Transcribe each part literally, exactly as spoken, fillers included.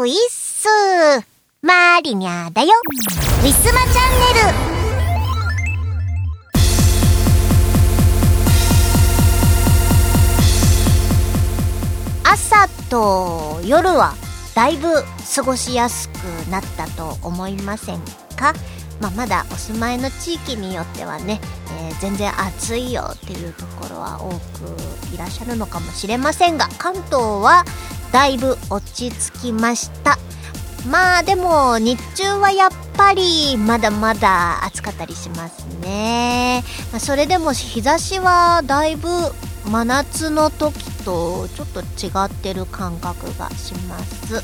ウィッスーマリニャだよ。ウィスマチャンネル。朝と夜はだいぶ過ごしやすくなったと思いませんか？まあ、まだお住まいの地域によってはね、えー、全然暑いよっていうところは多くいらっしゃるのかもしれませんが、関東はだいぶ落ち着きました。まあでも日中はやっぱりまだまだ暑かったりしますね。まあ、それでも日差しはだいぶ真夏の時とちょっと違ってる感覚がします。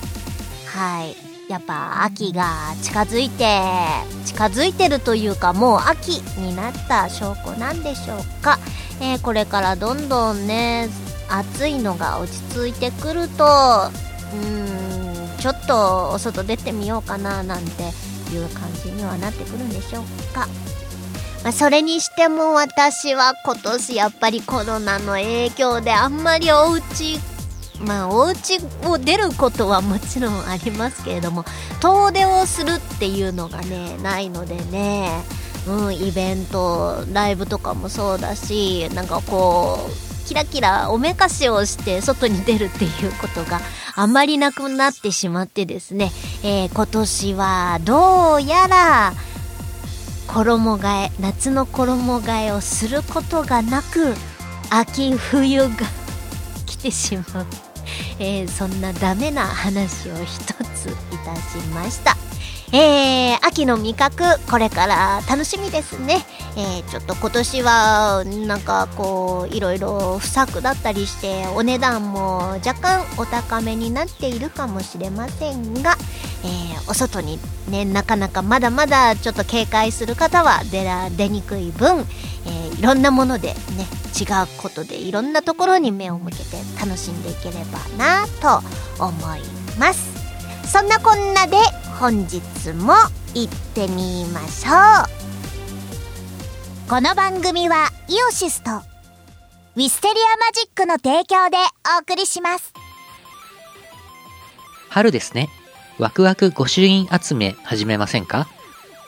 はい、やっぱ秋が近づいて近づいてるというか、もう秋になった証拠なんでしょうか。えー、これからどんどんね、暑いのが落ち着いてくると、うーん、ちょっとお外出てみようかななんていう感じにはなってくるんでしょうか。まあ、それにしても私は今年やっぱりコロナの影響であんまりお家、まあお家を出ることはもちろんありますけれども、遠出をするっていうのがねないのでね、うん、イベントライブとかもそうだし、なんかこうキラキラおめかしをして外に出るっていうことがあんまりなくなってしまってですね、えー、今年はどうやら衣替え、夏の衣替えをすることがなく秋冬が来てしまう、えー、そんなダメな話を一ついたしました。えー、秋の味覚、これから楽しみですね。えー、ちょっと今年はなんかこういろいろ不作だったりしてお値段も若干お高めになっているかもしれませんが、えー、お外にね、なかなかまだまだちょっと警戒する方は出ら出にくい分、えー、いろんなものでね、違うことでいろんなところに目を向けて楽しんでいければなと思います。そんなこんなで本日も行ってみましょう。この番組はイオシスとウィステリアマジックの提供でお送りします。春ですね。ワクワク御朱印集め始めませんか？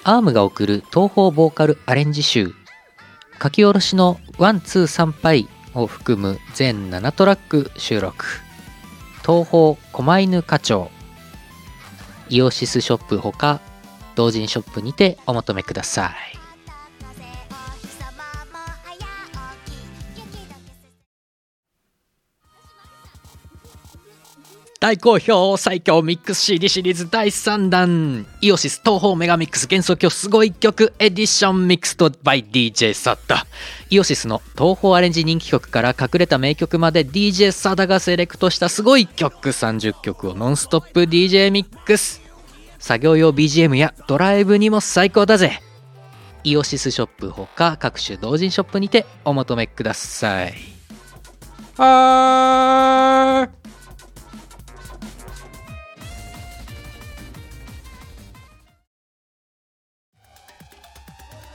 アームが送る東方ボーカルアレンジ集、書き下ろしのいちにさん杯を含む全ななトラック収録。東方狛犬課長、イオシスショップほか同人ショップにてお求めください。大好評最強ミックス シーディー シリーズだいさんだん、イオシス東方メガミックス幻想郷すごい曲エディションミックスと by ディージェー Sada。 イオシスの東方アレンジ人気曲から隠れた名曲まで ディージェー Sada がセレクトしたすごい曲さんじゅっきょくをノンストップ ディージェー ミックス。作業用 ビージーエム やドライブにも最高だぜ。イオシスショップほか各種同人ショップにてお求めください。はーい、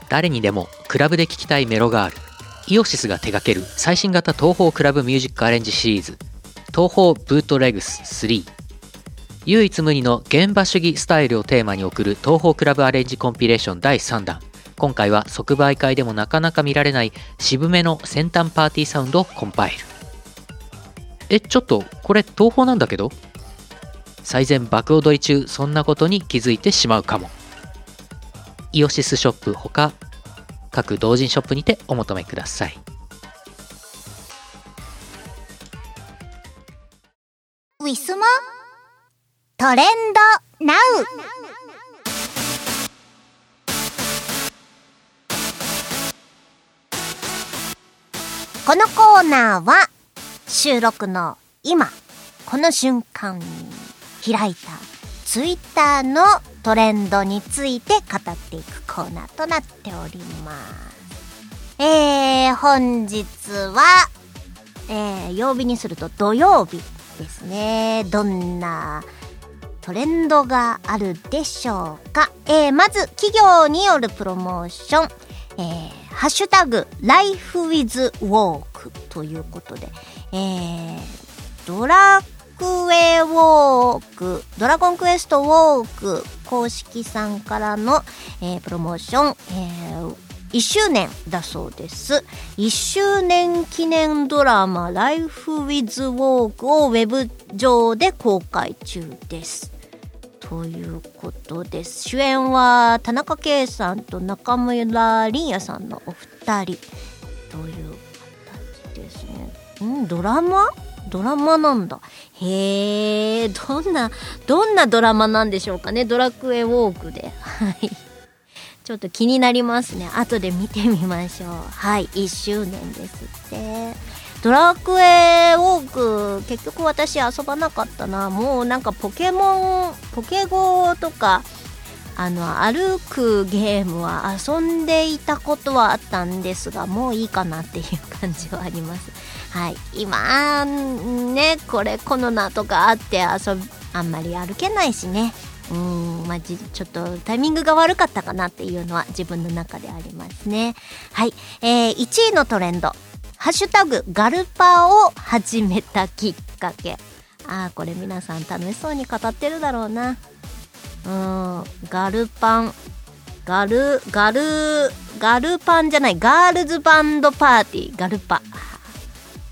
誰にでもクラブで聴きたいメロがある。イオシスが手掛ける最新型東方クラブミュージックアレンジシリーズ東方ブートレグススリー、唯一無二の現場主義スタイルをテーマに送る東方クラブアレンジコンピレーションだいさんだん。今回は即売会でもなかなか見られない渋めの先端パーティーサウンドをコンパイル。え、ちょっとこれ東方なんだけど。最前爆踊り中そんなことに気づいてしまうかも。イオシスショップほか各同人ショップにてお求めください。ウィスマトレンドナウ。このコーナーは収録の今この瞬間に開いたツイッターのトレンドについて語っていくコーナーとなっております。えー、本日は、えー、曜日にすると土曜日ですね。どんなトレンドがあるでしょうか。えー、まず企業によるプロモーション、えー、ハッシュタグライフウィズウォークということで、えー、ドラクエウォーォーク、ドラゴンクエストウォーク公式さんからの、えー、プロモーション、えー、いっしゅうねんだそうです。いっしゅうねん記念ドラマライフ・ウィズ・ウォークをウェブ上で公開中ですということです。主演は田中圭さんと中村倫也さんのお二人という形ですね。んドラマドラマなんだ。へえ、どんなどんなドラマなんでしょうかね。ドラクエウォークで、はい、ちょっと気になりますね。後で見てみましょう。はい、いっしゅうねんですって。ドラクエウォーク結局私遊ばなかったな。もうなんかポケモンポケゴーとかあの歩くゲームは遊んでいたことはあったんですが、もういいかなっていう感じはあります。はい、今ねこれコロナとかあって遊びあんまり歩けないしね、うーん、まあ、ちょっとタイミングが悪かったかなっていうのは自分の中でありますね。はい、えー、いちいのトレンドハッシュタグガルパを始めたきっかけ。あーこれ皆さん楽しそうに語ってるだろうな。うーん、ガルパンガルガルガルパンじゃないガールズバンドパーティーガルパ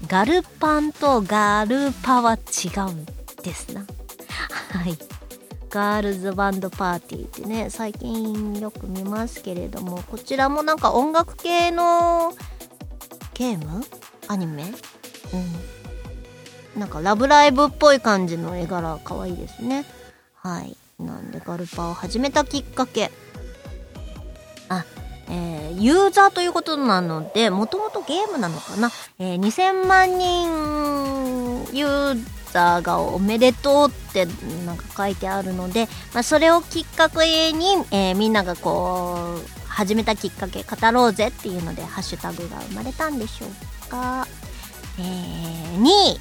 ガルパンとガルパは違うんですな。はい、ガールズバンドパーティーってね最近よく見ますけれども、こちらもなんか音楽系のゲームアニメ、うん、なんかラブライブっぽい感じの絵柄可愛いですね。はい、なんでガルパを始めたきっかけ、あえー、ユーザーということなので、もともとゲームなのかな、えー、にせんまんにんユーザーがおめでとうってなんか書いてあるので、まあ、それをきっかけに、えー、みんながこう始めたきっかけ語ろうぜっていうのでハッシュタグが生まれたんでしょうか。えー、にい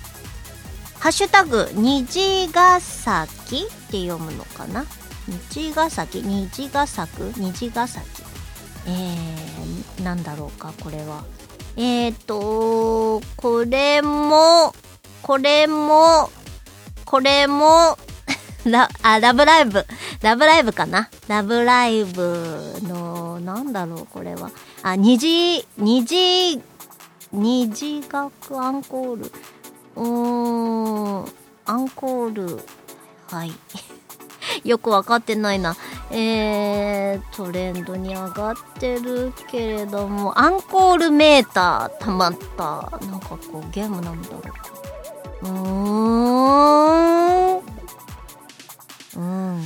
ハッシュタグ虹ヶ崎って読むのかな、虹ヶ崎虹ヶ崎虹ヶ崎えー、なんだろうかこれは。えーとこれもこれもこれもラ, あラブライブラブライブかな、ラブライブのなんだろうこれは、あ虹虹虹学アンコールうーんアンコールはいよくわかってないな。えー、トレンドに上がってるけれどもアンコールメーターたまったなんかこうゲームなんだろうか。うーんうん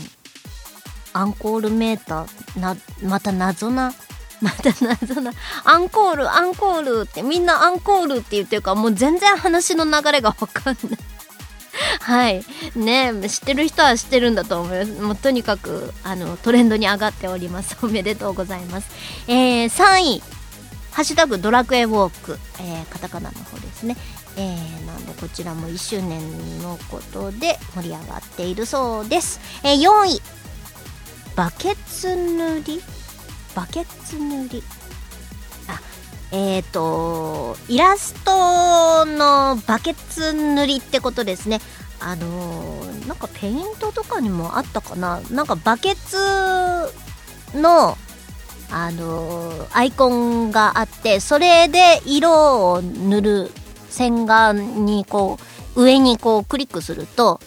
アンコールメーターな、また謎なまた謎なアンコールアンコールってみんなアンコールって言ってるからもう全然話の流れがわかんないはいねえ知ってる人は知ってるんだと思います。もうとにかくあのトレンドに上がっております。おめでとうございます。えー、さんいハッシュタグドラクエウォーク、えー、カタカナの方ですね。えー、なんでこちらもいっしゅうねんのことで盛り上がっているそうです。えー、よんいバケツ塗りバケツ塗りあえーとイラストのバケツ塗りってことですね。あのー、なんかペイントとかにもあったかな、なんかバケツのあのー、アイコンがあってそれで色を塗る洗顔にこう上にこうクリックすると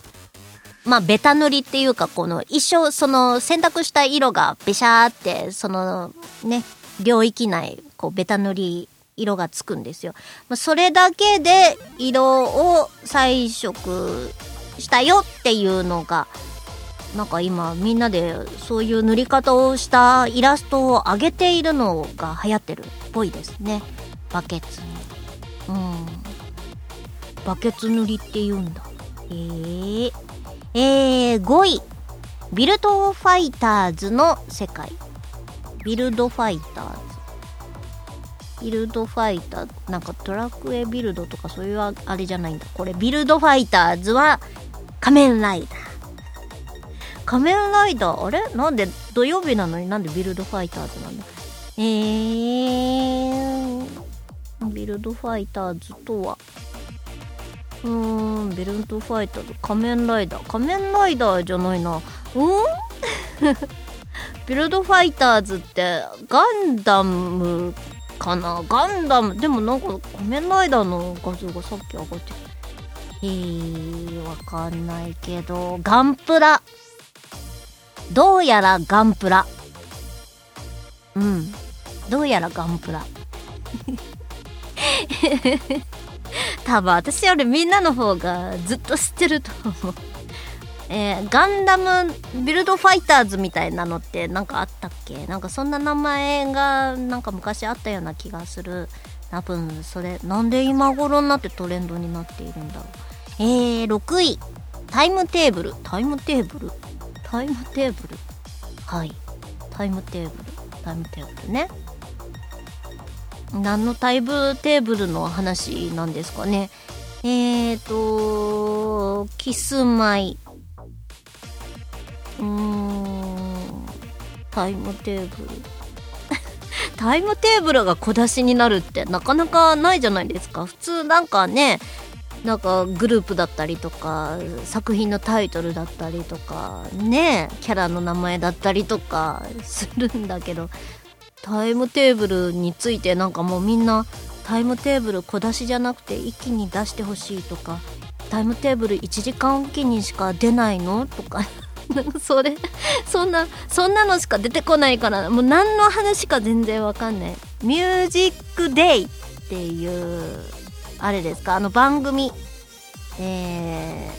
まあベタ塗りっていうかこの一生その選択した色がベシャーってそのね領域内こうベタ塗り色がつくんですよ。まあ、それだけで色を彩色したよっていうのがなんか今みんなでそういう塗り方をしたイラストを上げているのが流行ってるっぽいですね。バケツうんバケツ塗りって言うんだ。えー、えー、ごいビルドファイターズの世界ビルドファイターズビルドファイターズなんかドラクエビルドとかそういうあれじゃないんだ。これビルドファイターズは仮面ライダー仮面ライダーあれなんで土曜日なのになんでビルドファイターズなんだ。えー、ビルドファイターズとはうーん、ベルトファイターと仮面ライダー、仮面ライダーじゃないな、うーんビルドファイターズってガンダムかな、ガンダムでもなんか仮面ライダーの画像がさっき上がってきた、えー、わかんないけどガンプラ、どうやらガンプラ、うんどうやらガンプラ多分私よりみんなの方がずっと知ってると思うえー、ガンダムビルドファイターズみたいなのってなんかあったっけ、なんかそんな名前がなんか昔あったような気がする。多分それなんで今頃になってトレンドになっているんだろう。えー、ろくいタイムテーブル、タイムテーブルタイムテーブルはいタイムテーブルタイムテーブルね、何のタイムテーブルの話なんですかね。えーとキスマイ、うーんタイムテーブルタイムテーブルが小出しになるってなかなかないじゃないですか。普通なんかね、なんかグループだったりとか作品のタイトルだったりとかね、キャラの名前だったりとかするんだけど、タイムテーブルについてなんかもうみんなタイムテーブル小出しじゃなくて一気に出してほしいとか、タイムテーブルいちじかんおきにしか出ないのとかそれそんなそんなのしか出てこないから、もう何の話か全然わかんない。ミュージックデイっていうあれですか、あの番組、え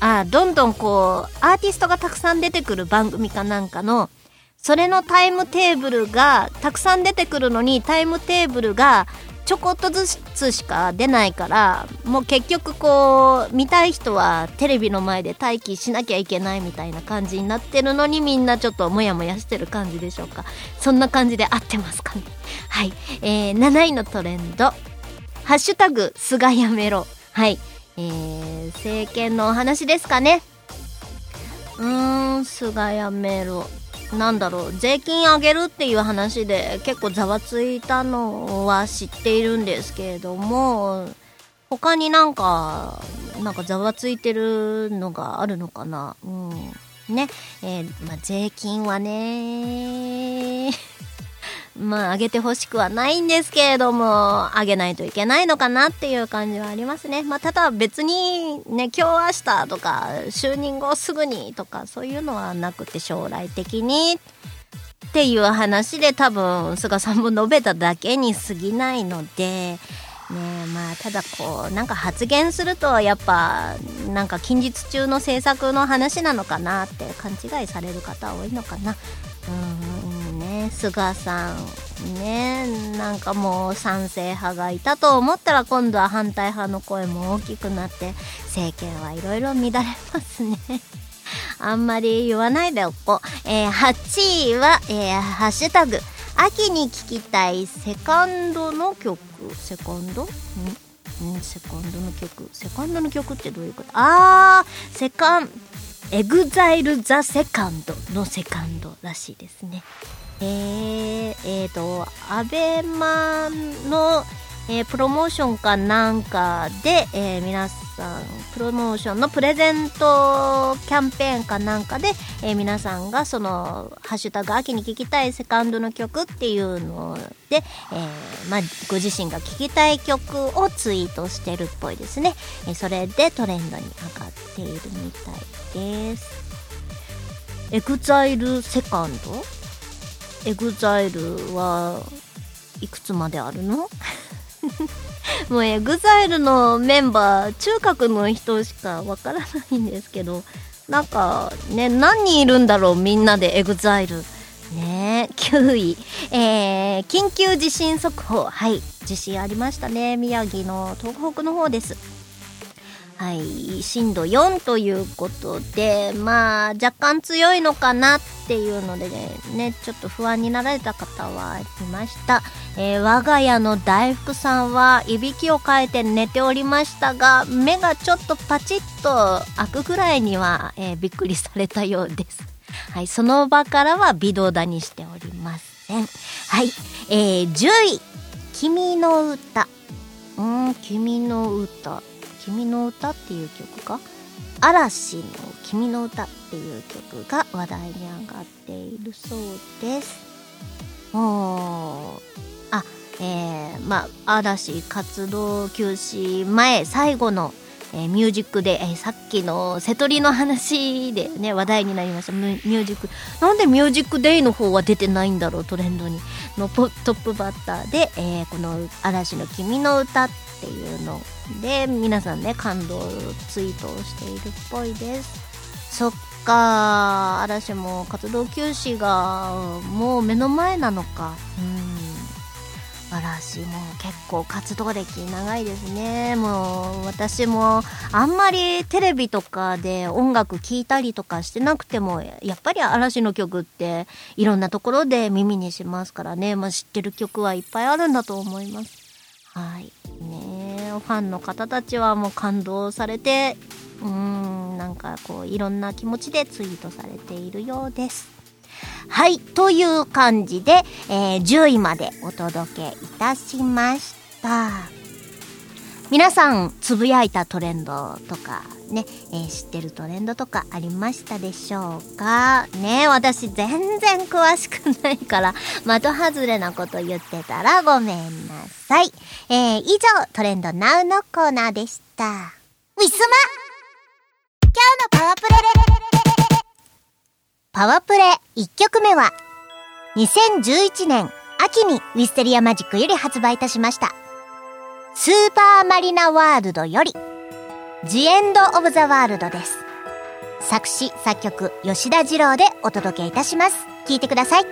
ー、あどんどんこうアーティストがたくさん出てくる番組かなんかの、それのタイムテーブルがたくさん出てくるのにタイムテーブルがちょこっとずつしか出ないから、もう結局こう見たい人はテレビの前で待機しなきゃいけないみたいな感じになってるのに、みんなちょっとモヤモヤしてる感じでしょうか。そんな感じで合ってますかね。はい、えー、なないのトレンドハッシュタグすがやめろ、はい、えー、政権のお話ですかね。うーんすがやめろなんだろう、税金上げるっていう話で結構ざわついたのは知っているんですけれども、他になんかなんかざわついてるのがあるのかな、うんねえー、まあ、税金はねまあ上げてほしくはないんですけれども、上げないといけないのかなっていう感じはありますね。まあただ別にね、今日明日とか就任後すぐにとかそういうのはなくて、将来的にっていう話で多分菅さんも述べただけに過ぎないのでね、まあただこうなんか発言するとやっぱなんか近日中の政策の話なのかなって勘違いされる方多いのかな。うんね、菅さんね、なんかもう賛成派がいたと思ったら今度は反対派の声も大きくなって政権はいろいろ乱れますねあんまり言わないでおこう。えー、はちいは、えー、ハッシュタグ秋に聴きたいセカンドの曲、セカンドんんセカンドの曲セカンドの曲ってどういうこと、あーセカンエグザイルザセカンドのセカンドらしいですね。えー、えーとアベマの、えー、プロモーションかなんかで、えー、皆さんプロモーションのプレゼントキャンペーンかなんかで、えー、皆さんがそのハッシュタグ秋に聴きたいセカンドの曲っていうので、えーまあ、ご自身が聴きたい曲をツイートしてるっぽいですね、えー、それでトレンドに上がっているみたいです。エグザイルセカンド、エグザイルはいくつまであるのもうエグザイルのメンバー中核の人しかわからないんですけど、なんかね何人いるんだろうみんなでエグザイルね。きゅうい、えー、緊急地震速報、はい地震ありましたね、宮城の東北の方です。はい震度よんということで、まあ若干強いのかなっていうので ね, ねちょっと不安になられた方はいました。えー、我が家の大福さんはいびきをかいて寝ておりましたが、目がちょっとパチッと開くぐらいには、えー、びっくりされたようです。はいその場からは微動だにしておりません。はい、えー、じゅうい君の歌、うん君の歌、君の歌っていう曲か、嵐の君の歌っていう曲が話題に上がっているそうです。おーあ、えー、まあ嵐活動休止前最後の、えー、ミュージックで、えー、さっきのセトリの話でね話題になりました。ミュージックなんでミュージックデイの方は出てないんだろう、トレンドにのポトップバッターで、えー、この嵐の君の歌っていうので皆さんね感動ツイートをしているっぽいです。そっか、嵐も活動休止がもう目の前なのか。うん嵐も結構活動歴長いですね。もう私もあんまりテレビとかで音楽聴いたりとかしてなくてもやっぱり嵐の曲っていろんなところで耳にしますからね、まあ、知ってる曲はいっぱいあるんだと思います。はいね、ファンの方たちはもう感動されて、うーんなんかこういろんな気持ちでツイートされているようです。はい、という感じで、えー、じゅういまでお届けいたしました。皆さんつぶやいたトレンドとかね、えー、知ってるトレンドとかありましたでしょうかね。私全然詳しくないから的外れなこと言ってたらごめんなさい。えー、以上トレンドナウのコーナーでした。ウィスマ今日のパワープレレレパワープレいっきょくめはにせんじゅういちねん秋にウィステリアマジックより発売いたしましたスーパーマリナワールドよりジエンド・オブ・ザ・ワールドです。作詞作曲吉田二郎でお届けいたします。聞いてください。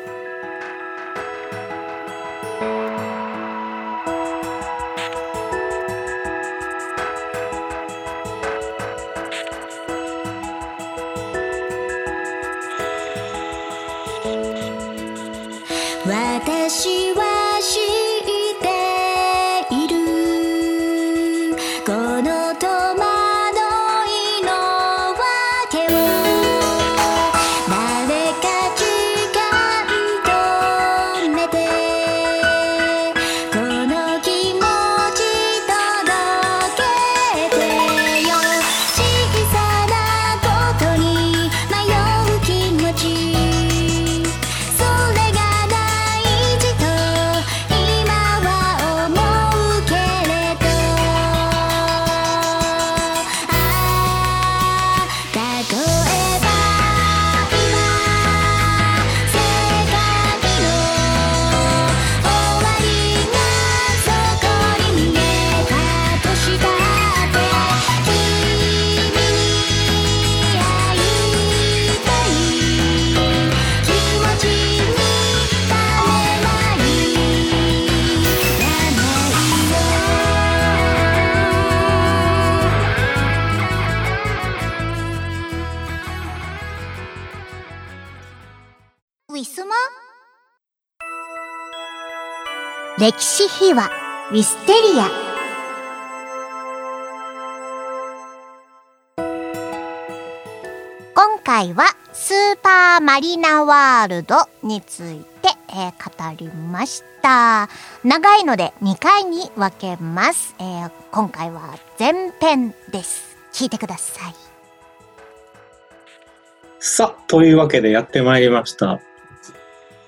私は知っているこの戸惑いのわけを誰か時間止めてこの気持ち届けてよ。小さなことに迷う気持ち歴史秘話ウィステリア。今回はスーパーマリナワールドについて、えー、語りました。長いのでにかいに分けます。えー、今回は前編です。聞いてください。さあというわけでやってまいりました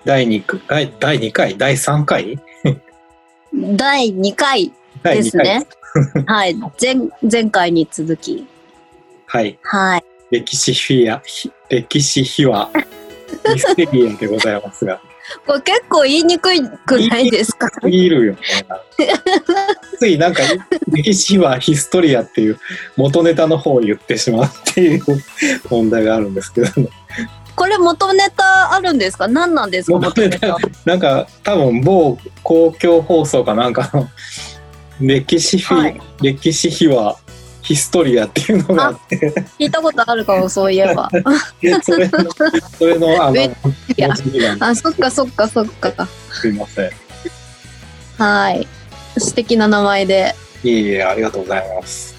だいにかい、だいにかいだいさんかいだいにかいですね。はい、前前回に続き、はい、はい、歴史秘話、歴史秘話ミステリアでございますが、これ結構言いにくいくないですか？言いにくすぎるよね。ついなんか歴史秘話ヒストリアっていう元ネタの方を言ってしまうっていう問題があるんですけど、ね。これ元ネタあるんですか？何なんですか元ネタ？なんか多分某公共放送かなんかの歴史秘、はい、歴史秘話ヒストリアっていうのがあって聞いたことあるかもそういえばそれのそれのあのあそっかそっかそっかすいません。はい素敵な名前でいえいえありがとうございます。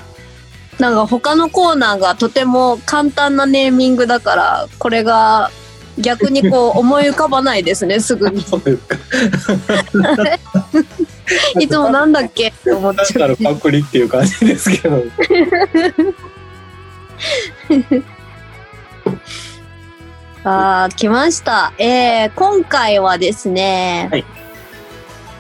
なんか他のコーナーがとても簡単なネーミングだからこれが逆にこう思い浮かばないですねすぐに。そうですかいつもなんだっけって思っちゃう。パクリっていう感じですけどあー、来ました、えー、今回はですね、はい、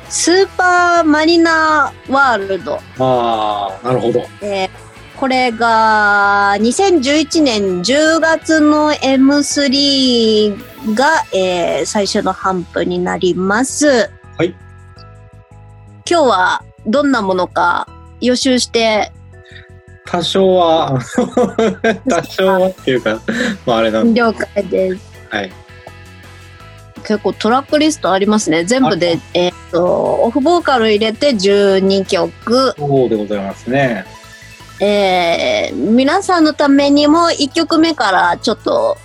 スーパーマリナワールド。あー、なるほど、えー、これがにせんじゅういちねんじゅうがつの エムスリー が、えー、最初のハンプになります。はい、今日はどんなものか予習して多少は多少はっていうかまああれなんで了解です、はい、結構トラックリストありますね。全部で、えー、とオフボーカル入れてじゅうにきょく。そうでございますね。えー、皆さんのためにもいっきょくめからちょっと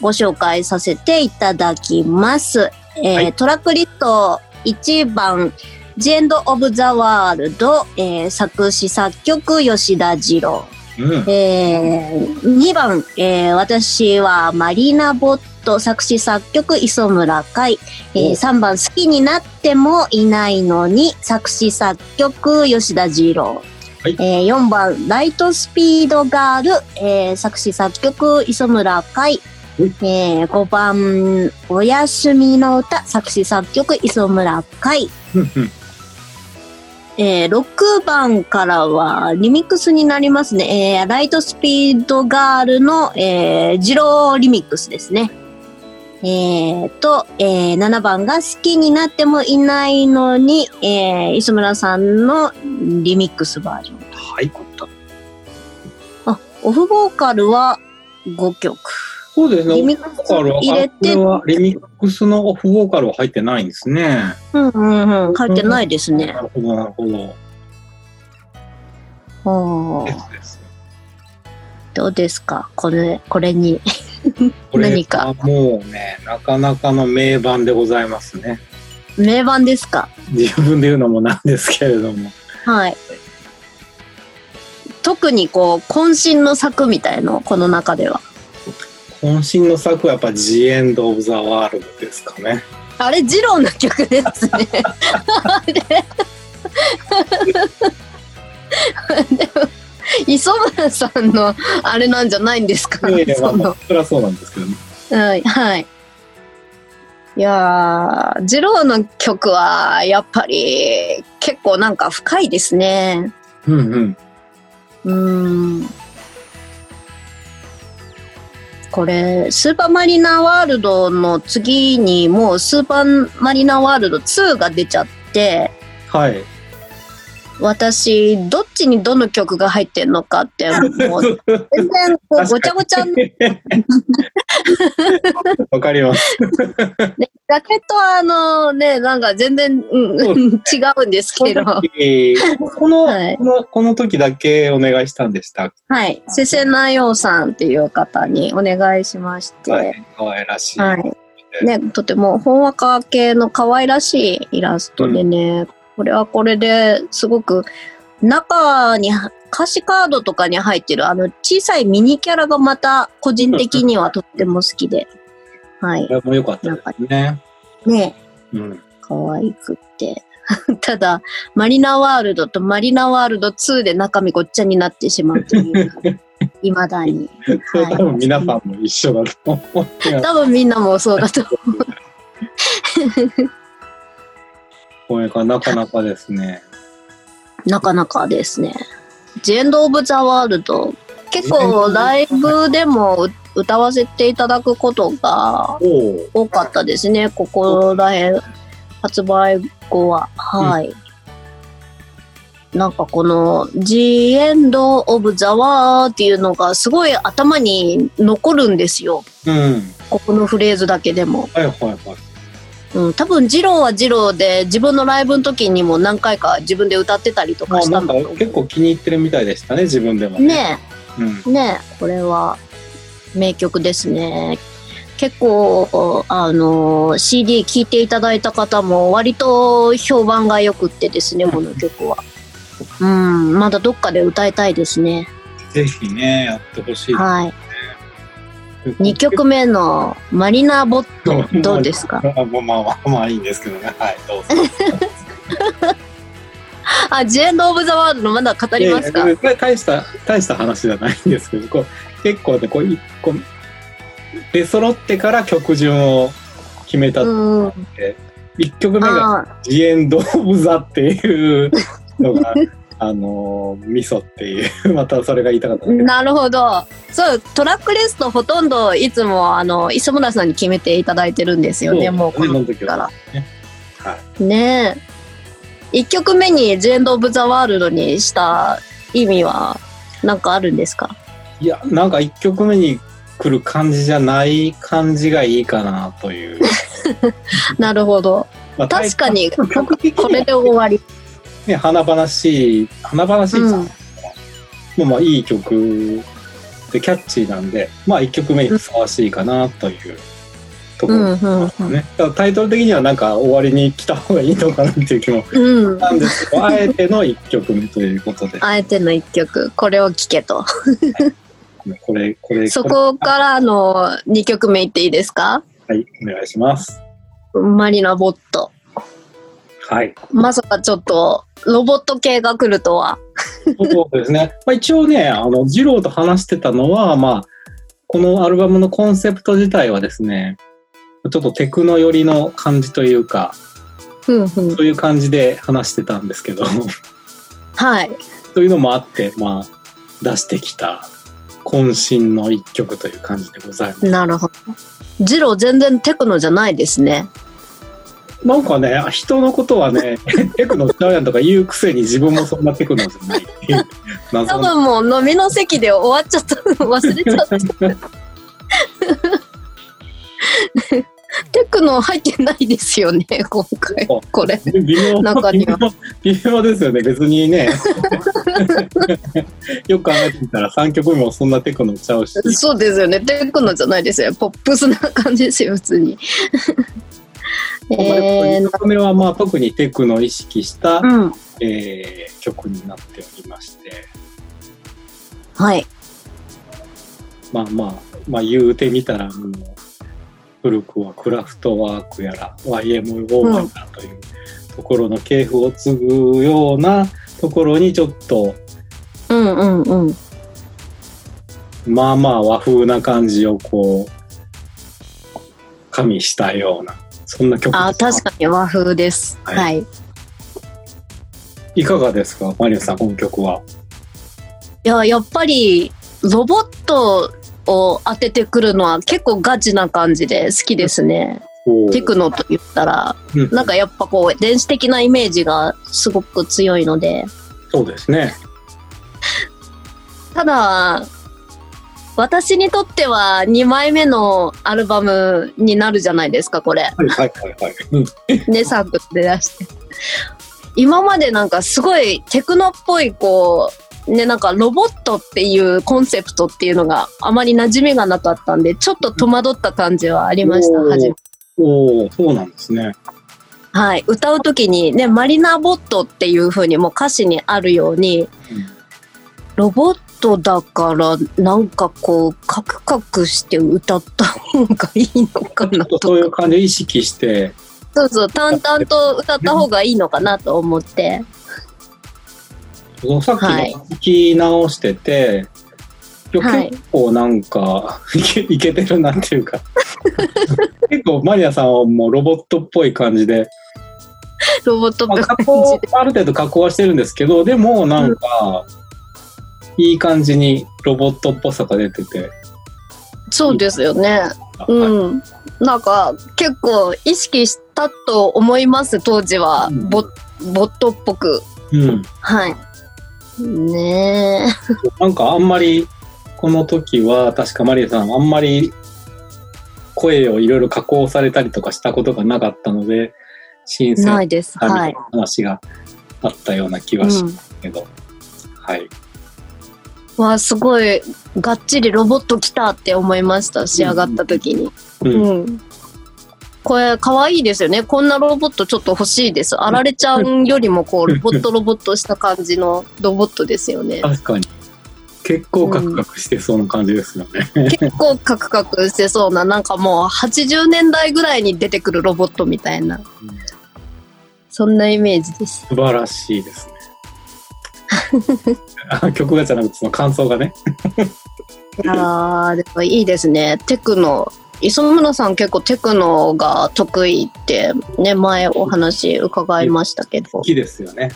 ご紹介させていただきます、えーはい、トラックリストいちばんジエンド・オブ・ザ・ワールド、えー、作詞作曲吉田二郎、うん、えー、にばん、えー、私はマリーナ・ボット、作詞作曲磯村海、えー、さんばん好きになってもいないのに、作詞作曲吉田二郎、はい、えー、よんばんライト・スピード・ガール、えー、作詞作曲磯村海、えー、ごばんおやすみの歌、作詞作曲磯村海えー、ろくばんからはリミックスになりますね。えー、ライトスピードガールの、えー、ジローリミックスですね。えー、と、えー、ななばんが好きになってもいないのに、えー、磯村さんのリミックスバージョン。はい。あ、オフボーカルはごきょく。そうですね。リミックス入れて、リミックスのオフボーカルは入ってないんですね。うんうんうん、入ってないですね。なるほどなるほど。ああ。どうですかこれ、これにこれ何か。もうね、なかなかの名盤でございますね。名盤ですか。自分で言うのもなんですけれども。はい。特にこう渾身の作みたいのこの中では。渾身の作はやっぱジエンド・オブ・ザ・ワールドですかね。あれジローの曲ですねあれでも磯村さんのあれなんじゃないんですかね。いやいや、まあ、そりゃそうなんですけどね。はい、はい、いやー、ジローの曲はやっぱり結構なんか深いですね。うんうん。うーん、これスーパーマリナワールドの次にもうスーパーマリナワールドツーが出ちゃって、はい、私どっちにどの曲が入ってんのかってもう全然こうごちゃごちゃわかりますでジャケットはあのね、なんか全然、うん、違うんですけど、この、はい、この、この時だけお願いしたんでした。はい、せせなようさんっていう方にお願いしまして、はい、可愛らしい、はい、ね、とてもほんわか系の可愛らしいイラストでね、うん、これはこれですごく中に歌詞カードとかに入ってるあの小さいミニキャラがまた個人的にはとっても好きで。はい、これも良かったですね。ね、うん、かわいくってただマリナワールドとマリナワールドツーで中身ごっちゃになってしまうといういまだにそれ多分皆さんも一緒だと思ってます。多分みんなもそうだと思うこれがなかなかですねなかなかですね。ジエンド・オブ・ザ・ワールド結構ライブでも歌わせていただくことが多かったですね。ここら辺発売後は、はい、うん、なんかこの The End of the World っていうのがすごい頭に残るんですよ、うん、ここのフレーズだけでも、はいはいはい、うん、多分ジローはジローで自分のライブの時にも何回か自分で歌ってたりとかしたんだけど、結構気に入ってるみたいでしたね、自分でも ね, ねうん、ね、これは名曲ですね。結構あの シーディー 聴いていただいた方も割と評判が良くってですね、この曲はうん、まだどっかで歌いたいですね。ぜひね、やってほしいですね、はい、にきょくめのマリナボットどうですかまあまあまあいいんですけどね、はい、どうぞあ、ジエンド・オブ・ザ・ワールドまだ語りますか。いやいや大した大した話じゃないんですけど、こう結構ねこう一個出揃ってから曲順を決めたっていっきょくめがジエンド・オブ・ザっていうのがあのミソっていうまたそれが言いたかったんだけど。なるほど。そうトラックリストほとんどいつもあの磯村さんに決めていただいてるんですよね。もうこの時からね、はい、ねえいっきょくめにジエンド・オブ・ザ・ワールドにした意味は何かあるんですか。いやなんかいっきょくめに来る感じじゃない感じがいいかなというなるほど、まあ、確かにこれで終わりね、華々しい華々しい、うん、もうまあいい曲でキャッチーなんで、まあいっきょくめにふさわしいかなというところですね。うんうんうん、だタイトル的にはなんか終わりに来た方がいいのかなっていう気もしたんですけど、うん、あえてのいっきょくめということで。あえてのいっきょく、これを聴けと。これこれそこからのにきょくめいっていいですか。はいお願いします。マリナボット。はい、まさかちょっとロボット系が来るとはそうですね、まあ、一応ねあの二郎と話してたのは、まあ、このアルバムのコンセプト自体はですねちょっとテクノ寄りの感じというか、うんうん、そういう感じで話してたんですけどはいというのもあって、まあ、出してきた渾身の一曲という感じでございます。なるほど。二郎全然テクノじゃないですね。なんかね、人のことはね、テクノしちゃうやんとか言うくせに自分もそんなテクノじゃないっていう多分もう飲みの席で終わっちゃったの忘れちゃったテクノ入ってないですよね、今回これ微妙、中には微妙、微妙ですよね、別にねよく考えてみたらさんきょくめもそんなテクノちゃうしそうですよね、テクノじゃないですよ、ポップスな感じですよ、普通にいっきょくめはまあ特にテクノを意識した、うんえー、曲になっておりまして、はい、まあまあまあ言うてみたらもう古くはクラフトワークやら ワイエムオー やらというところの系譜を継ぐようなところにちょっと、うんうんうん、まあまあ和風な感じをこう加味したようなそんな曲です。あ、確かに和風です、はいはい、いかがですかマリオさんこの曲は。いや、やっぱりロボットを当ててくるのは結構ガチな感じで好きですね、うん、テクノと言ったら、うん、なんかやっぱこう電子的なイメージがすごく強いので。そうですねただ私にとってはにまいめのアルバムになるじゃないですかこれ。はいはいはいはい、うん、ねサンプルで出して今までなんかすごいテクノっぽいこうねなんかロボットっていうコンセプトっていうのがあまり馴染みがなかったんでちょっと戸惑った感じはありました。初めおおそうなんですね。はい歌う時にねマリナボットっていう風にもう歌詞にあるように、うん、ロボットだからなんかこうカクカクして歌った方がいいのかなとかそういう感じを意識してそうそう淡々と歌った方がいいのかなと思ってさっきの聞き直してて、はい、結構なんかイケてるなっていうか結構マリアさんはもうロボットっぽい感じでロボットっぽい感じで、まあ、ある程度加工はしてるんですけどでもなんか、うんいい感じにロボットっぽさが出ててそうですよね、はい、うん。なんか結構意識したと思います当時は、うん、ボ, ボットっぽく、うん、はいねえなんかあんまりこの時は確かマリエさんあんまり声をいろいろ加工されたりとかしたことがなかったので新鮮な話があったような気はしますけど、はい、はいわすごいがっちりロボット来たって思いました仕上がった時に、うんうん、これ可愛いですよねこんなロボットちょっと欲しいですあられちゃんよりもこうロボットロボットした感じのロボットですよね確かに結構カクカクしてそうな感じですよね、うん、結構カクカクしてそうななんかもうはちじゅうねんだいぐらいに出てくるロボットみたいな、うん、そんなイメージです。素晴らしいですね曲がじゃなくてその感想がねあーでもいいですね。テクノ、磯村さん結構テクノが得意ってね、前お話伺いましたけど、好きですよね、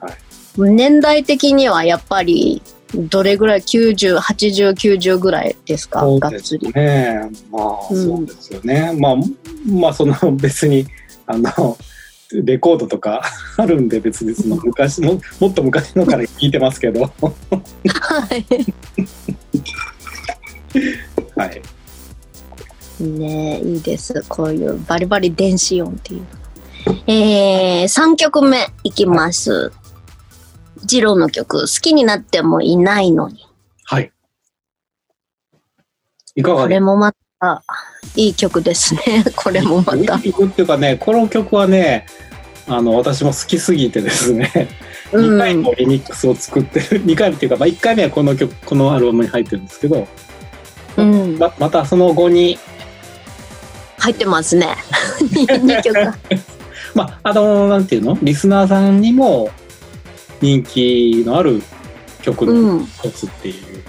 はい、年代的にはやっぱりどれぐらい、きゅうじゅう、はちじゅう、きゅうじゅうぐらいですか。そうですね、まあ、うん、そうですよね、まあ、まあその別にあのレコードとかあるんで別にその昔のもっと昔のから聞いてますけどはいはいね、いいです、こういうバリバリ電子音っていう、えー、さんきょくめいきます、はい、ジローの曲、好きになってもいないのに、はい、いかが、これもまたいい曲ですねこれもまたいい曲っていうかね、この曲はね、あの私も好きすぎてですねにかいもリミックスを作ってる、にかいっていうか、まあ、いっかいめはこの曲、このアルバムに入ってるんですけど、うん、ま, またその後に入ってますねにきょくまああのなんていうの、リスナーさんにも人気のある曲の一つっていう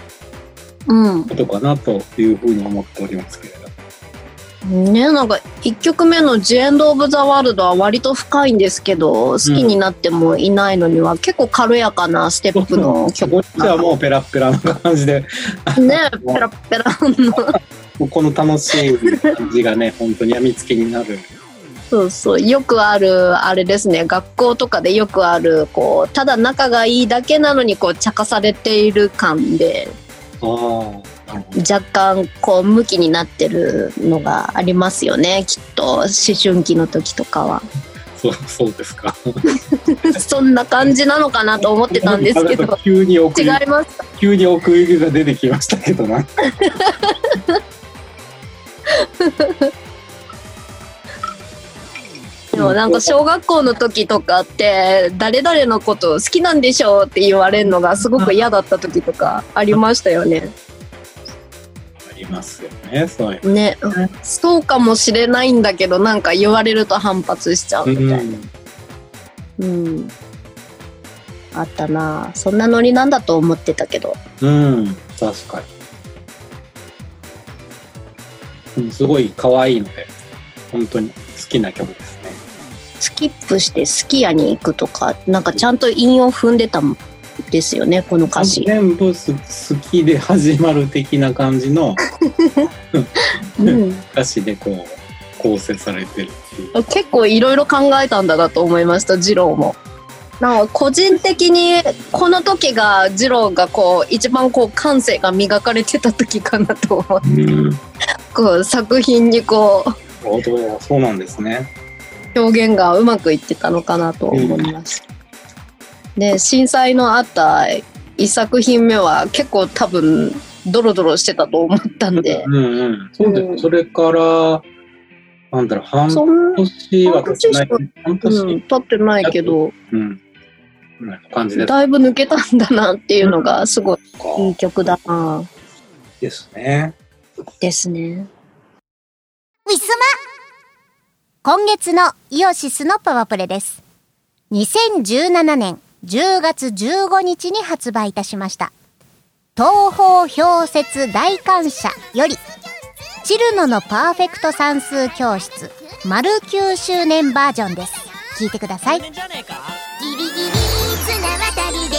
ことかなというふうに思っておりますけれど、うんうん、ね、なんかいっきょくめの ジエンド・オブ・ザ・ワールドは割と深いんですけど、好きになってもいないのには結構軽やかなステップの曲、こっちはもうペラペラな感じでねペラペラのこの楽しい感じがね本当に病みつきになる。そうそう、よくあるあれですね、学校とかでよくあるこうただ仲がいいだけなのにこう茶化されている感で、あ、若干こう向きになってるのがありますよね、きっと思春期の時とかは。そう、そうですかそんな感じなのかなと思ってたんですけど急に奥違います、急に奥行きが出てきましたけどなでもなんか小学校の時とかって誰々のこと好きなんでしょうって言われるのがすごく嫌だった時とかありましたよね。ありますよね、そういうね、そうかもしれないんだけどなんか言われると反発しちゃうみたいな、うん、うん、あったな、そんなノリなんだと思ってたけど、うん、確かに、うん、すごい可愛いので本当に好きな曲ですね。スキップしてすき家に行くとか、なんかちゃんと韻を踏んでたんですよね、この歌詞。全部好きで始まる的な感じの歌詞でこう構成されてるっていう、うん、結構いろいろ考えたんだなと思いました、ジローも。なんか個人的にこの時がジローがこう一番こう感性が磨かれてた時かなと思って、うん、こう作品にこう、そうなんですね、表現がうまくいってたのかなと思います、うん、で震災のあったいっさくひんめは結構多分ドロドロしてたと思ったんで、うんうん、そうです、うん、それからなんだろう、半年は経ってない、半年、うん、経ってないけど、うん、感じです。だいぶ抜けたんだなっていうのがすごいいい曲だなですねですね。ウィスマ、今月のイオシスのパワプレです。にせんじゅうななねんじゅうがつじゅうごにちに発売いたしました東方氷雪大感謝より、チルノのパーフェクト算数教室丸きゅうしゅうねんバージョンです。聞いてください。ギリギリ綱渡りで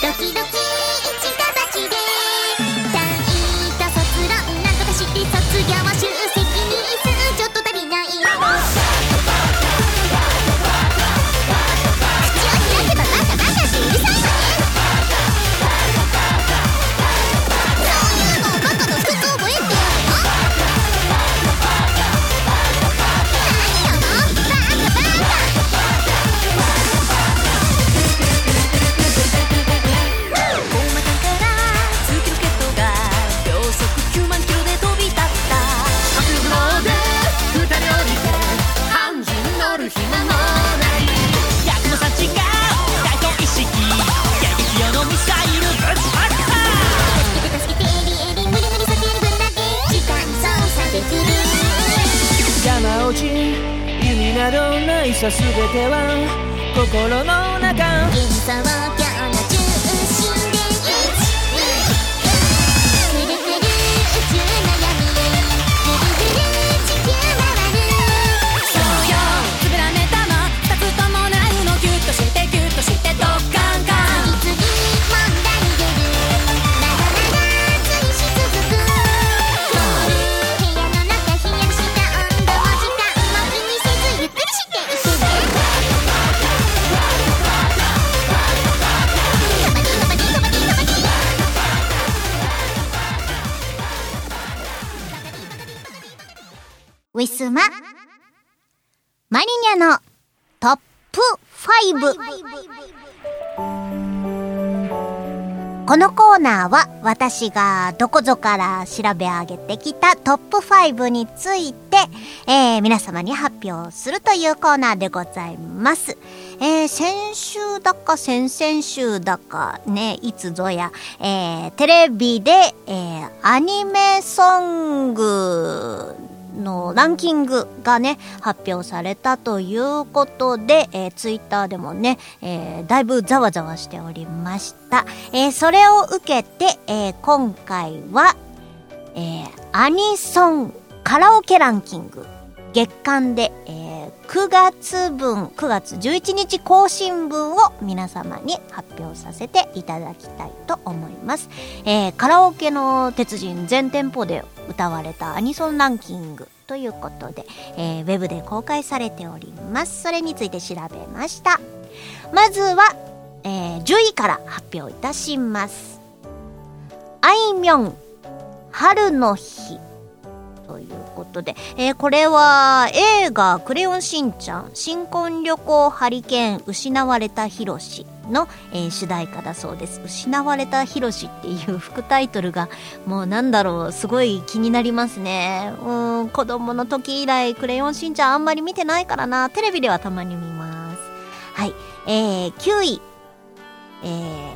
ドキドキ近バチで単位と卒論なんとかして卒業は終戦全ては心の中幻想郷ウィスママリニャのトップファイブ。このコーナーは私がどこぞから調べ上げてきたトップファイブについて、えー、皆様に発表するというコーナーでございます。えー、先週だか先々週だかね、いつぞや、えー、テレビで、えー、アニメソングのランキングがね発表されたということで、えー、ツイッターでもね、えー、だいぶざわざわしておりました。えー、それを受けて、えー、今回は、えー、アニソンカラオケランキング月間で、えー、くがつぶんくがつじゅういちにち更新分を皆様に発表させていただきたいと思います。えー、カラオケの鉄人全店舗で歌われたアニソンランキングということで、えー、ウェブで公開されております。それについて調べました。まずは、えー、じゅういから発表いたします。あいみょん春の日ということで、えー、これは映画クレヨンしんちゃん新婚旅行ハリケーン失われたヒロシの、えー、主題歌だそうです。失われたヒロシっていう副タイトルがもうなんだろう、すごい気になりますね。うーん、子供の時以来クレヨンしんちゃんあんまり見てないからな。テレビではたまに見ます。はい、えー、きゅうい、えー、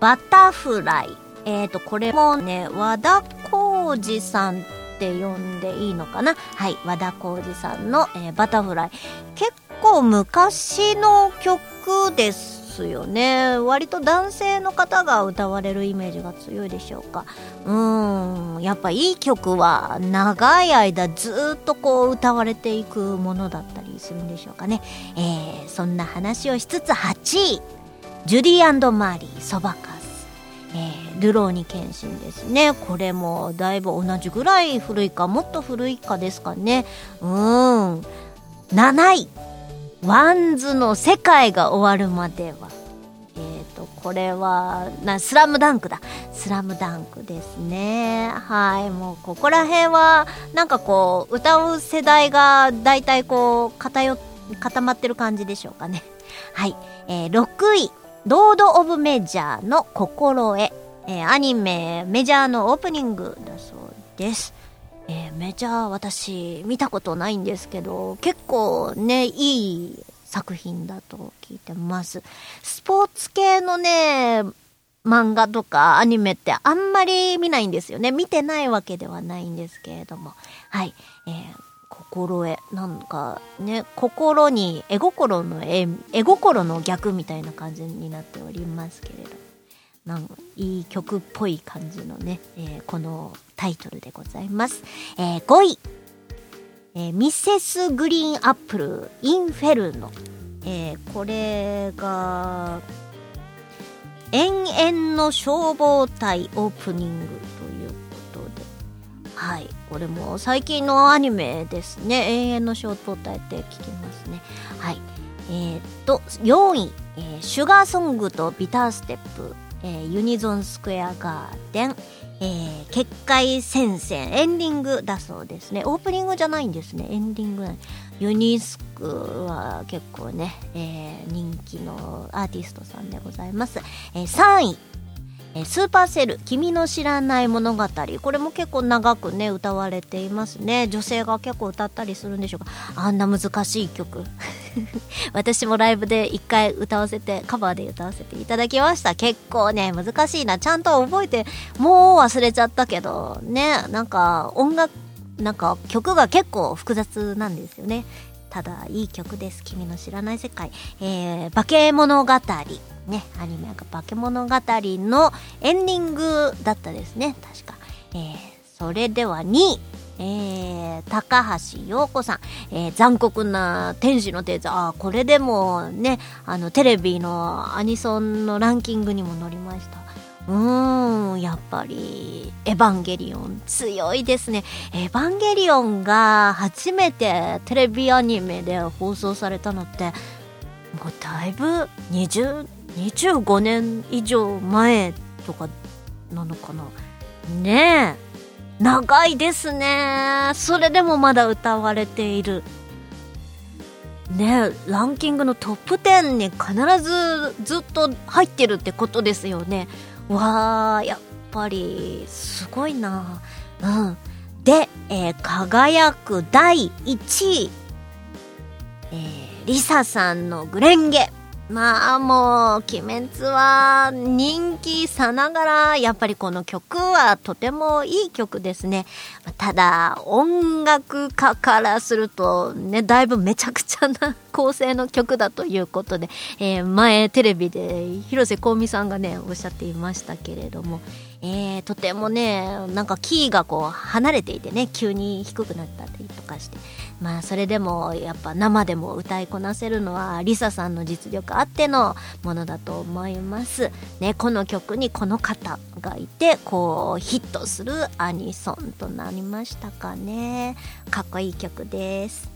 バタフライ。えーと、これもね、和田浩二さんって呼んでいいのかな。はい、和田浩二さんの、えー、バタフライ。結構昔の曲ですよね。割と男性の方が歌われるイメージが強いでしょうか。うーん、やっぱいい曲は長い間ずっとこう歌われていくものだったりするんでしょうかね。えー、そんな話をしつつはちい、ジュディ&マーリー、そばかす。えー、ルローニケンシンですね。これもだいぶ同じぐらい古いか、もっと古いかですかね。うーん。なない、ワンズの世界が終わるまでは。えーと、これはなスラムダンクだ。スラムダンクですね。はい、もうここら辺はなんかこう歌う世代がだいたいこう偏固まってる感じでしょうかね。はい、えー、ろくい。ロード・オブ・メジャーの心得、えー、アニメメジャーのオープニングだそうです。えー、メジャー私見たことないんですけど、結構ねいい作品だと聞いてます。スポーツ系のね漫画とかアニメってあんまり見ないんですよね。見てないわけではないんですけれども、はい、えー、心得、なんかね、心に絵心の絵、絵心の逆みたいな感じになっておりますけれど、なんかいい曲っぽい感じのね、えー、このタイトルでございます。えー、ごい、えー、ミセスグリーンアップルインフェルノ、えー、これが延々の消防隊オープニングということで、はい。これも最近のアニメですね。永遠の消防隊って聞きますね。はい。えー、っと、よんい、えー、シュガーソングとビターステップ、えー、ユニゾンスクエアガーデン、えー、結界戦線、エンディングだそうですね。オープニングじゃないんですね。エンディング。ユニスクは結構ね、えー、人気のアーティストさんでございます。えー、さんい。スーパーセル、君の知らない物語。これも結構長くね歌われていますね。女性が結構歌ったりするんでしょうか。あんな難しい曲私もライブで一回歌わせてカバーで歌わせていただきました。結構ね難しいな。ちゃんと覚えてもう忘れちゃったけどね、なんか音楽なんか曲が結構複雑なんですよね。ただいい曲です。君の知らない世界、えー、化け物語ね、アニメが化け物語のエンディングだったですね、確か。えー、それではにい、えー、高橋洋子さん、えー、残酷な天使のテーザー。あ、これでもね、あのテレビのアニソンのランキングにも載りました。うーん、やっぱりエヴァンゲリオン強いですね。エヴァンゲリオンが初めてテレビアニメで放送されたのってもうだいぶにじゅうにじゅうごねん以上前とかなのかなね。え長いですね。それでもまだ歌われているね。ランキングのトップじゅうに必ずずっと入ってるってことですよね。わー、やっぱりすごいな。うん。で、えー、輝くだいいちい、えー、リサさんのグレンゲ。まあもう鬼滅は人気さながら、やっぱりこの曲はとてもいい曲ですね。ただ音楽家からするとね、だいぶめちゃくちゃな構成の曲だということで、えー、前テレビで広瀬香美さんがねおっしゃっていましたけれども、えー、とてもね、なんかキーがこう離れていてね、急に低くなったりとかして、まあそれでもやっぱ生でも歌いこなせるのはリサさんの実力あってのものだと思いますね。この曲にこの方がいて、こうヒットするアニソンとなりましたかね。かっこいい曲です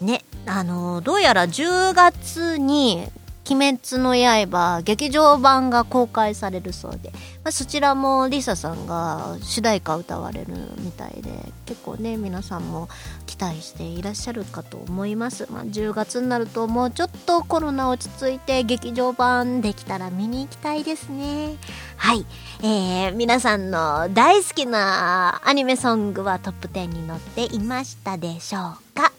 ね。あのどうやらじゅうがつに鬼滅の刃劇場版が公開されるそうで、まあ、そちらもリサさんが主題歌歌われるみたいで、結構ね皆さんも期待していらっしゃるかと思います、まあ、じゅうがつになるともうちょっとコロナ落ち着いて劇場版できたら見に行きたいですね。はい、えー、皆さんの大好きなアニメソングはトップじゅうに載っていましたでしょうか。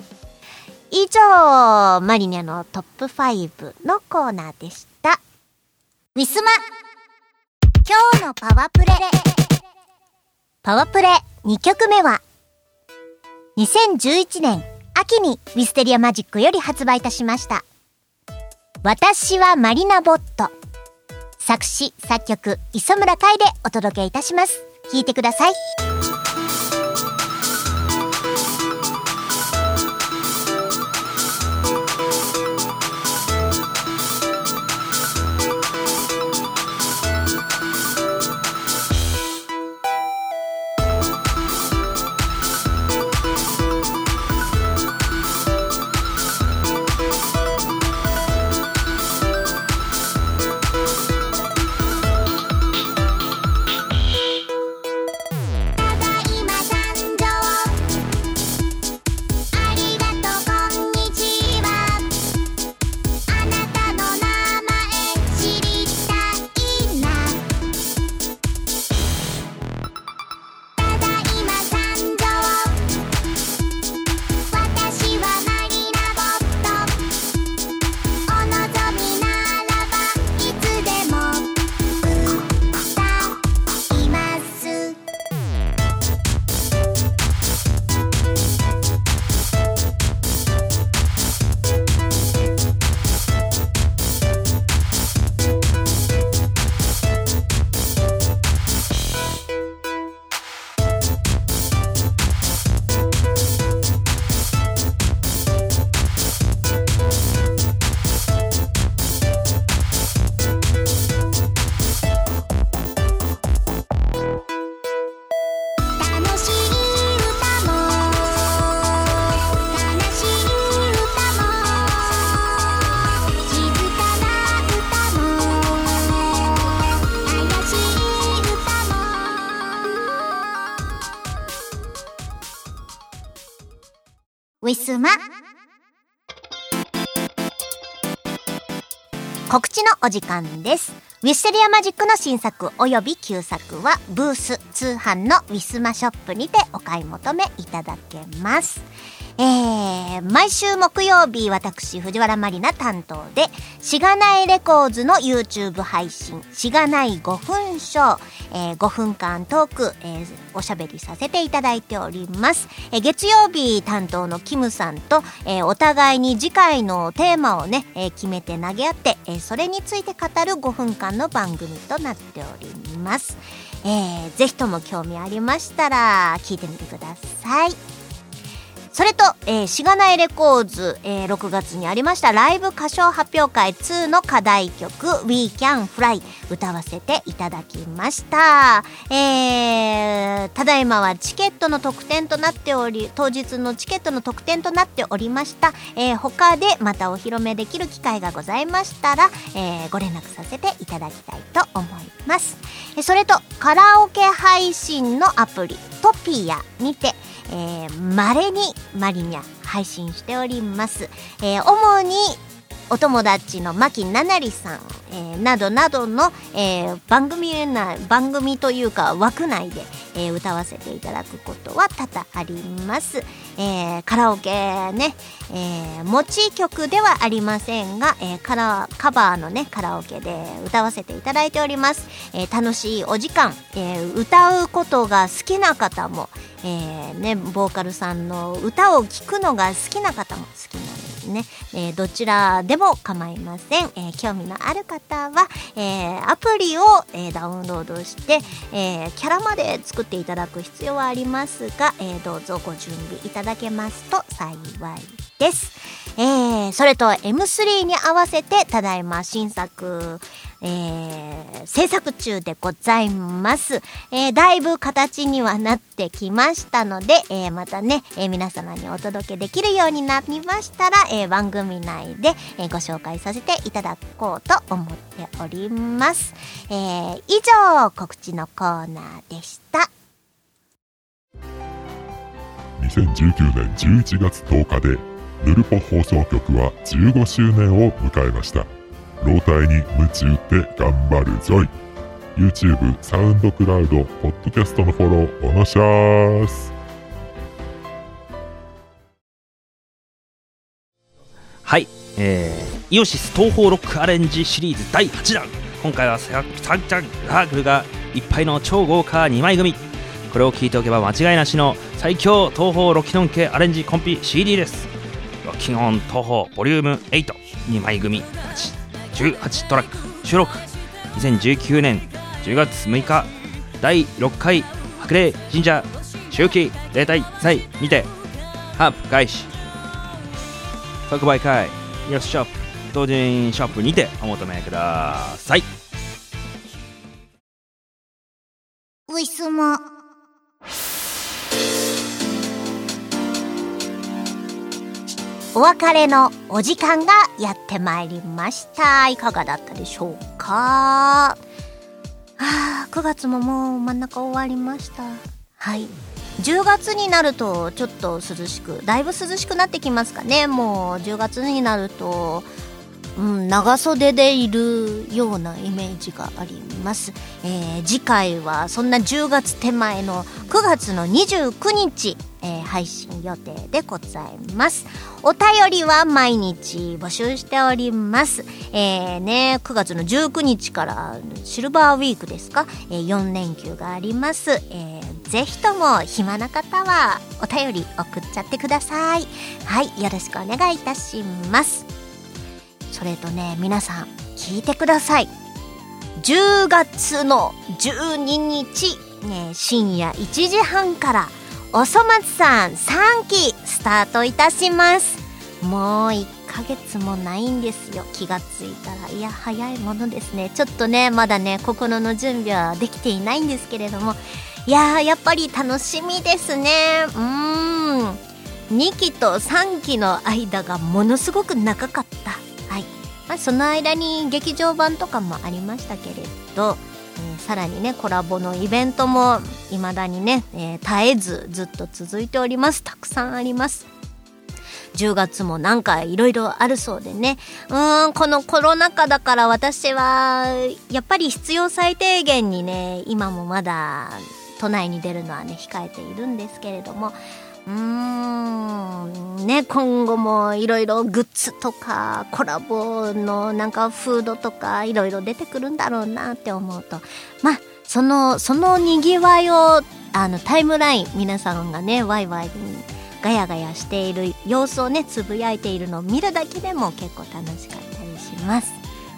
以上、マリネのトップごのコーナーでした。ウィスマ今日のパワープレ。パワープレにきょくめはにせんじゅういちねん秋にウィステリアマジックより発売いたしました、私はマリナボット、作詞作曲磯村海でお届けいたします。聴いてください。ウィスマ告知のお時間です。ウィステリアマジックの新作および旧作はブース通販のウィスマショップにてお買い求めいただけます。えー、毎週木曜日私藤原まりな担当で、しがないレコーズの YouTube 配信しがないごふんショー、えー、ごふんかんトーク、えー、おしゃべりさせていただいております、えー、月曜日担当のキムさんと、えー、お互いに次回のテーマをね、えー、決めて投げ合って、えー、それについて語るごふんかんの番組となっております。えー、ぜひとも興味ありましたら聞いてみてください。それと、えー、しがないレコーズ、えー、ろくがつにありましたライブ歌唱発表会ツーの課題曲 We Can Fly 歌わせていただきました。えーー、ただいまはチケットの特典となっており、当日のチケットの特典となっておりました、えー、他でまたお披露目できる機会がございましたら、えー、ご連絡させていただきたいと思います。それとカラオケ配信のアプリトピアにて、えー、稀にマリニャ配信しております、えー、主にお友達の牧ななりさん、えー、などなどの、えー、番組な番組というか枠内で、えー、歌わせていただくことは多々あります、えー、カラオケね、えー、持ち曲ではありませんが、えー、カラカバーのねカラオケで歌わせていただいております、えー、楽しいお時間、えー、歌うことが好きな方も、えーね、ボーカルさんの歌を聴くのが好きな方も好きなんですね、えー、どちらでも構いません、えー、興味のある方は、えー、アプリを、えー、ダウンロードして、えー、キャラまで作っていただく必要はありますが、えー、どうぞご準備いただけますと幸いです、えー、それと エムスリー に合わせてただいま新作、えー、制作中でございます、えー、だいぶ形にはなってきましたので、えー、またね、えー、皆様にお届けできるようになりましたら、えー、番組内で、えー、ご紹介させていただこうと思っております、えー、以上告知のコーナーでした。にせんじゅうきゅうねんじゅういちがつとおかでぬるぽ放送局はじゅうごしゅうねんを迎えました。老体に鞭打って頑張るぞい。 YouTube、サウンドクラウド、ポッドキャストのフォローおのしゃーす。はい、えー、イオシス東方ロックアレンジシリーズだいはちだん。今回はサンチャンラーグルがいっぱいの超豪華にまい組。これを聞いておけば間違いなしの最強東方ロキノン系アレンジコンピ シーディー です。ロキノン東方ボリュームはち、にまい組はちじゅうはちトラック収録。にせんじゅうきゅうねんじゅうがつむいかだいろっかい白麗神社秋季例大祭にてハープ開始特売会イオシスショップ当人ショップにてお求めください。ウィスマお別れのお時間がやってまいりました。いかがだったでしょうか。はぁ、くがつももう真ん中終わりました。はい。じゅうがつになるとちょっと涼しく、だいぶ涼しくなってきますかね。もうじゅうがつになると、うん、長袖でいるようなイメージがあります。えー、次回はそんなじゅうがつ手前のくがつのにじゅうくにち。えー、配信予定でございます。お便りは毎日募集しております、えーね、くがつのじゅうくにちからシルバーウィークですか、えー、よんれんきゅうがあります、えー、ぜひとも暇な方はお便り送っちゃってください。はい、よろしくお願いいたします。それとね、皆さん聞いてください。じゅうがつのじゅうににち、ね、しんやいちじはんからおそ松さんさんきスタートいたします。もういっかげつもないんですよ。気がついたら、いや早いものですね。ちょっとね、まだね心の準備はできていないんですけれども、いややっぱり楽しみですね。うーん、にきとさんきの間がものすごく長かった。はい、まあ、その間に劇場版とかもありましたけれど、えー、さらにねコラボのイベントも未だにね、えー、絶えずずっと続いております。たくさんあります。じゅうがつもなんかいろいろあるそうでね、うーんこのコロナ禍だから私はやっぱり必要最低限にね今もまだ都内に出るのはね控えているんですけれども、うーんね、今後もいろいろグッズとかコラボのなんかフードとかいろいろ出てくるんだろうなって思うと、まあそのそのにぎわいをあのタイムライン皆さんがねワイワイガヤガヤしている様子をねつぶやいているのを見るだけでも結構楽しかったりします。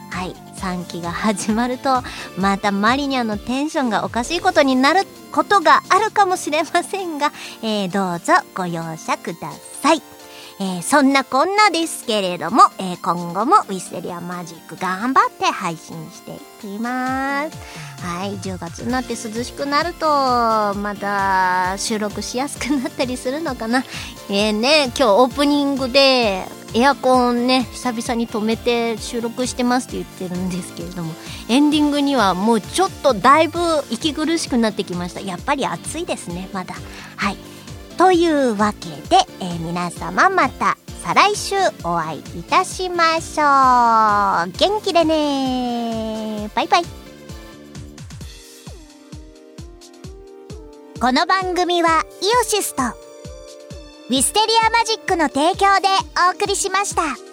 はい、さんきが始まるとまたマリニャのテンションがおかしいことになることがあるかもしれませんが、えー、どうぞご容赦ください。えー、そんなこんなですけれども、えー、今後もウィステリアマジック頑張って配信していきます。はい、じゅうがつになって涼しくなるとまた収録しやすくなったりするのかな。えーね、今日オープニングでエアコンね久々に止めて収録してますって言ってるんですけれども、エンディングにはもうちょっとだいぶ息苦しくなってきました。やっぱり暑いですね、まだ。はい、というわけで、えー、皆様また再来週お会いいたしましょう。元気でね。バイバイ。この番組はイオシスとウィステリアマジックの提供でお送りしました。